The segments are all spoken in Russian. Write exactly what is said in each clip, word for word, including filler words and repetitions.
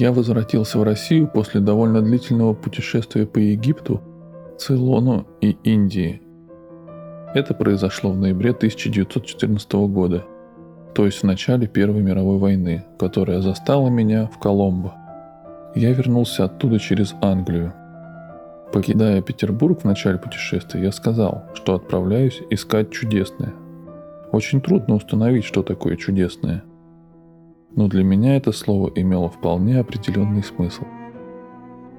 Я возвратился в Россию после довольно длительного путешествия по Египту, Цейлону и Индии. Это произошло в ноябре тысяча девятьсот четырнадцатого года, то есть в начале Первой мировой войны, которая застала меня в Коломбо. Я вернулся оттуда через Англию. Покидая Петербург в начале путешествия, я сказал, что отправляюсь искать чудесное. Очень трудно установить, что такое чудесное. Но для меня это слово имело вполне определенный смысл.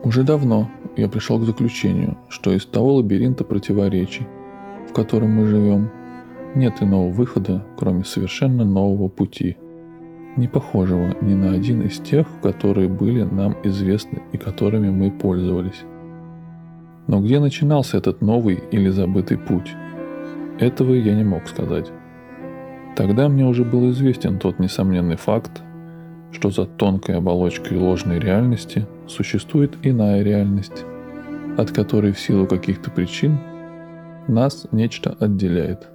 Уже давно я пришел к заключению, что из того лабиринта противоречий, в котором мы живем, нет иного выхода, кроме совершенно нового пути, не похожего ни на один из тех, которые были нам известны и которыми мы пользовались. Но где начинался этот новый или забытый путь? Этого я не мог сказать. Тогда мне уже был известен тот несомненный факт, что за тонкой оболочкой ложной реальности существует иная реальность, от которой в силу каких-то причин нас нечто отделяет.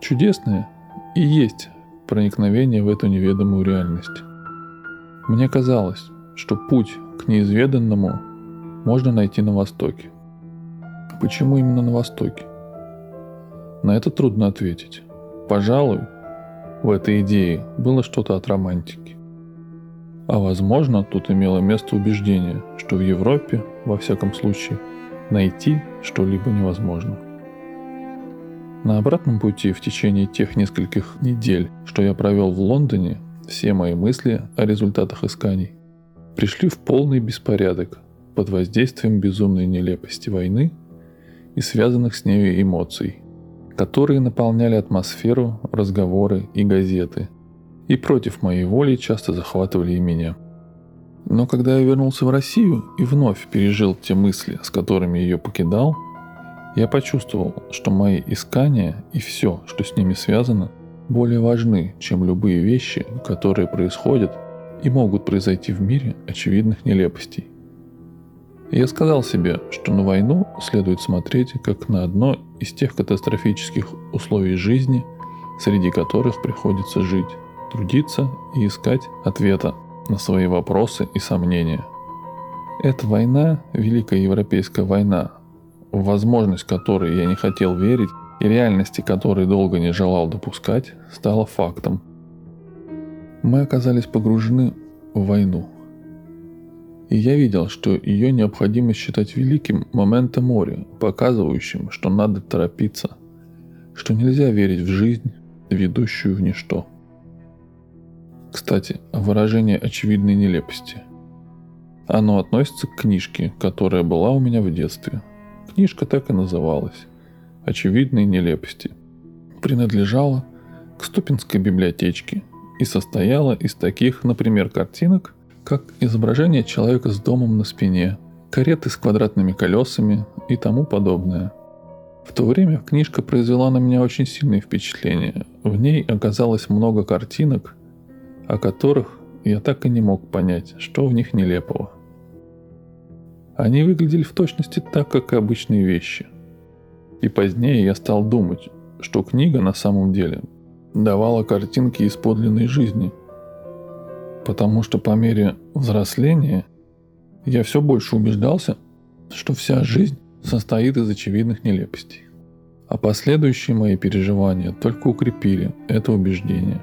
Чудесное и есть проникновение в эту неведомую реальность. Мне казалось, что путь к неизведанному можно найти на Востоке. Почему именно на Востоке? На это трудно ответить. Пожалуй, в этой идее было что-то от романтики. А возможно, тут имело место убеждение, что в Европе, во всяком случае, найти что-либо невозможно. На обратном пути в течение тех нескольких недель, что я провел в Лондоне, все мои мысли о результатах исканий пришли в полный беспорядок под воздействием безумной нелепости войны и связанных с нею эмоций, которые наполняли атмосферу, разговоры и газеты, и против моей воли часто захватывали и меня. Но когда я вернулся в Россию и вновь пережил те мысли, с которыми ее покидал, я почувствовал, что мои искания и все, что с ними связано, более важны, чем любые вещи, которые происходят и могут произойти в мире очевидных нелепостей. Я сказал себе, что на войну следует смотреть как на одно из тех катастрофических условий жизни, среди которых приходится жить, трудиться и искать ответа на свои вопросы и сомнения. Эта война, Великая Европейская война, в возможность которой я не хотел верить и реальности которой долго не желал допускать, стала фактом. Мы оказались погружены в войну. И я видел, что ее необходимо считать великим моментом моря, показывающим, что надо торопиться, что нельзя верить в жизнь, ведущую в ничто. Кстати, о выражении очевидной нелепости. Оно относится к книжке, которая была у меня в детстве. Книжка так и называлась «Очевидные нелепости». Принадлежала к Ступинской библиотечке и состояла из таких, например, картинок, как изображение человека с домом на спине, кареты с квадратными колесами и тому подобное. В то время книжка произвела на меня очень сильное впечатление. В ней оказалось много картинок, о которых я так и не мог понять, что в них нелепого. Они выглядели в точности так, как и обычные вещи. И позднее я стал думать, что книга на самом деле давала картинки из подлинной жизни, потому что по мере взросления я все больше убеждался, что вся жизнь состоит из очевидных нелепостей. А последующие мои переживания только укрепили это убеждение.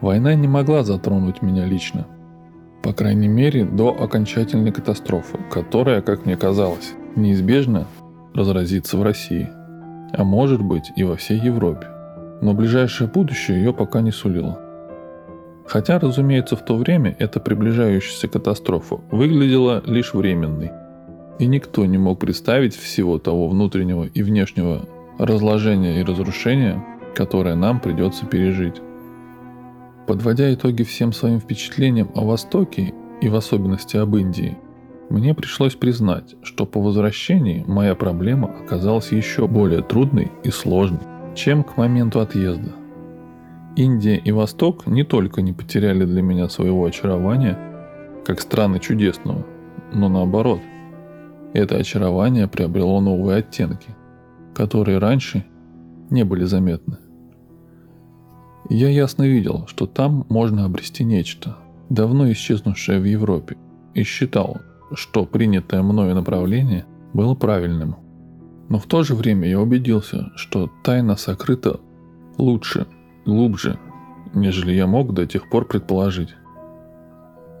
Война не могла затронуть меня лично, по крайней мере, до окончательной катастрофы, которая, как мне казалось, неизбежно разразится в России, а может быть и во всей Европе. Но ближайшее будущее ее пока не сулило. Хотя, разумеется, в то время эта приближающаяся катастрофа выглядела лишь временной, и никто не мог представить всего того внутреннего и внешнего разложения и разрушения, которое нам придется пережить. Подводя итоги всем своим впечатлениям о Востоке и в особенности об Индии, мне пришлось признать, что по возвращении моя проблема оказалась еще более трудной и сложной, чем к моменту отъезда. Индия и Восток не только не потеряли для меня своего очарования, как страны чудесного, но наоборот, это очарование приобрело новые оттенки, которые раньше не были заметны. Я ясно видел, что там можно обрести нечто, давно исчезнувшая в Европе, и считал, что принятое мною направление было правильным. Но в то же время я убедился, что тайна сокрыта лучше, глубже, нежели я мог до тех пор предположить.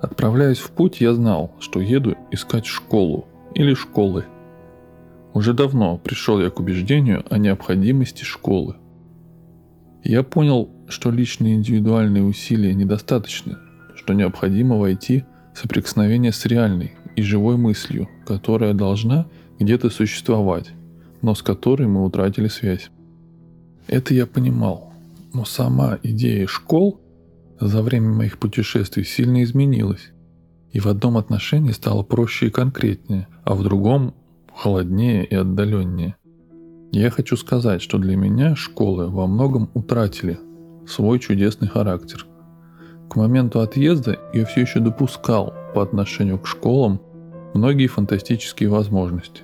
Отправляясь в путь, я знал, что еду искать школу или школы. Уже давно пришел я к убеждению о необходимости школы. Я понял, что личные индивидуальные усилия недостаточны, что необходимо войти в соприкосновение с реальной и живой мыслью, которая должна где-то существовать, но с которой мы утратили связь. Это я понимал, но сама идея школ за время моих путешествий сильно изменилась, и в одном отношении стало проще и конкретнее, а в другом – холоднее и отдаленнее. Я хочу сказать, что для меня школы во многом утратили свой чудесный характер. К моменту отъезда я все еще допускал по отношению к школам многие фантастические возможности.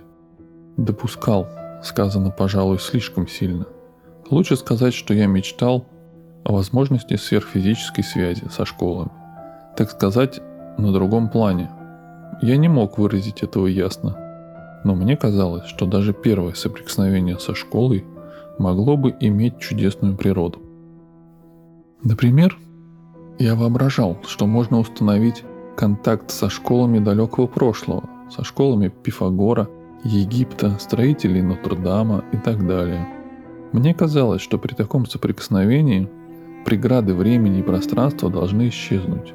Допускал, сказано, пожалуй, слишком сильно. Лучше сказать, что я мечтал о возможности сверхфизической связи со школами, так сказать, на другом плане. Я не мог выразить этого ясно. Но мне казалось, что даже первое соприкосновение со школой могло бы иметь чудесную природу. Например, я воображал, что можно установить контакт со школами далекого прошлого, со школами Пифагора, Египта, строителей Нотр-Дама и так далее. Мне казалось, что при таком соприкосновении преграды времени и пространства должны исчезнуть.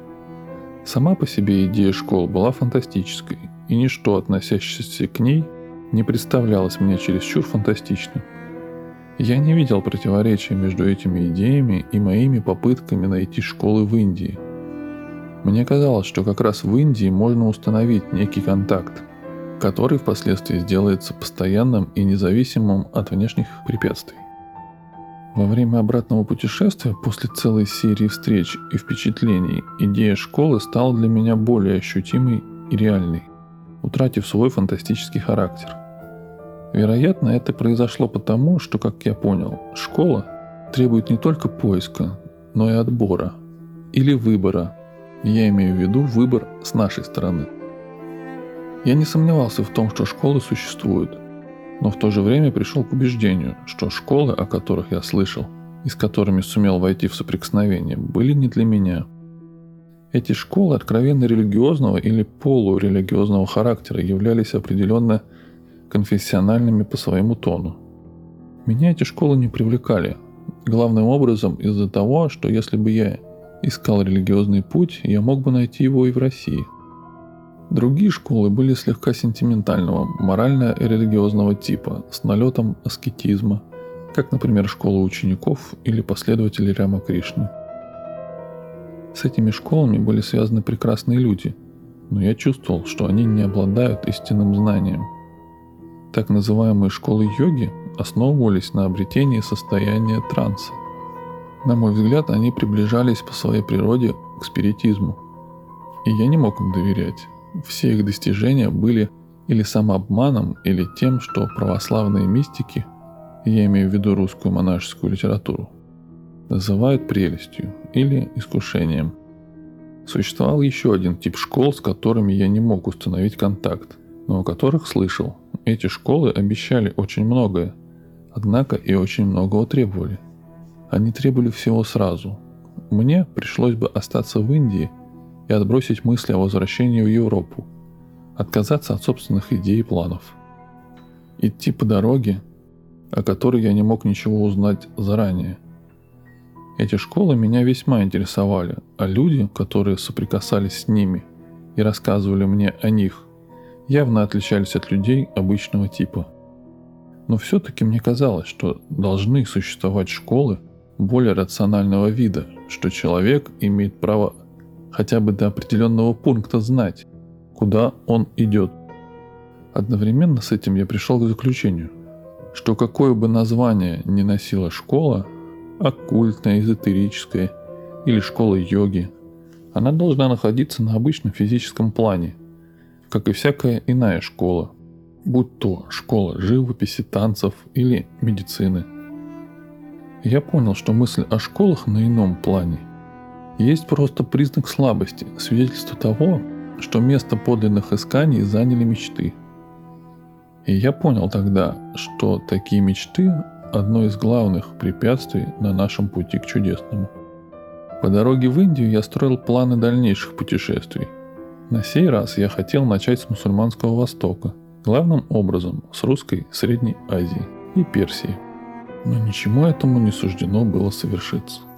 Сама по себе идея школ была фантастической, и ничто, относящееся к ней, не представлялось мне чересчур фантастичным. Я не видел противоречия между этими идеями и моими попытками найти школы в Индии. Мне казалось, что как раз в Индии можно установить некий контакт, который впоследствии сделается постоянным и независимым от внешних препятствий. Во время обратного путешествия, после целой серии встреч и впечатлений, идея школы стала для меня более ощутимой и реальной, утратив свой фантастический характер. Вероятно, это произошло потому, что, как я понял, школа требует не только поиска, но и отбора, или выбора. Я имею в виду выбор с нашей стороны. Я не сомневался в том, что школы существуют, но в то же время пришел к убеждению, что школы, о которых я слышал, и с которыми сумел войти в соприкосновение, были не для меня. Эти школы откровенно религиозного или полурелигиозного характера являлись определенно конфессиональными по своему тону. Меня эти школы не привлекали, главным образом из-за того, что если бы я искал религиозный путь, я мог бы найти его и в России. Другие школы были слегка сентиментального, морально-религиозного типа, с налетом аскетизма, как, например, школа учеников или последователей Рама-Кришны. С этими школами были связаны прекрасные люди, но я чувствовал, что они не обладают истинным знанием. Так называемые школы йоги основывались на обретении состояния транса. На мой взгляд, они приближались по своей природе к спиритизму, и я не мог им доверять. Все их достижения были или самообманом, или тем, что православные мистики, я имею в виду русскую монашескую литературу, называют прелестью или искушением. Существовал еще один тип школ, с которыми я не мог установить контакт, но о которых слышал. Эти школы обещали очень многое, однако и очень многого требовали. Они требовали всего сразу. Мне пришлось бы остаться в Индии и отбросить мысли о возвращении в Европу, отказаться от собственных идей и планов. Идти по дороге, о которой я не мог ничего узнать заранее. Эти школы меня весьма интересовали, а люди, которые соприкасались с ними и рассказывали мне о них, явно отличались от людей обычного типа. Но все-таки мне казалось, что должны существовать школы более рационального вида, что человек имеет право хотя бы до определенного пункта знать, куда он идет. Одновременно с этим я пришел к заключению, что какое бы название ни носила школа, оккультная, эзотерическая или школа йоги, она должна находиться на обычном физическом плане, как и всякая иная школа, будь то школа живописи, танцев или медицины. Я понял, что мысль о школах на ином плане есть просто признак слабости, свидетельство того, что место подлинных исканий заняли мечты. И я понял тогда, что такие мечты – одно из главных препятствий на нашем пути к чудесному. По дороге в Индию я строил планы дальнейших путешествий. На сей раз я хотел начать с мусульманского Востока, главным образом с русской Средней Азии и Персии. Но ничему этому не суждено было совершиться.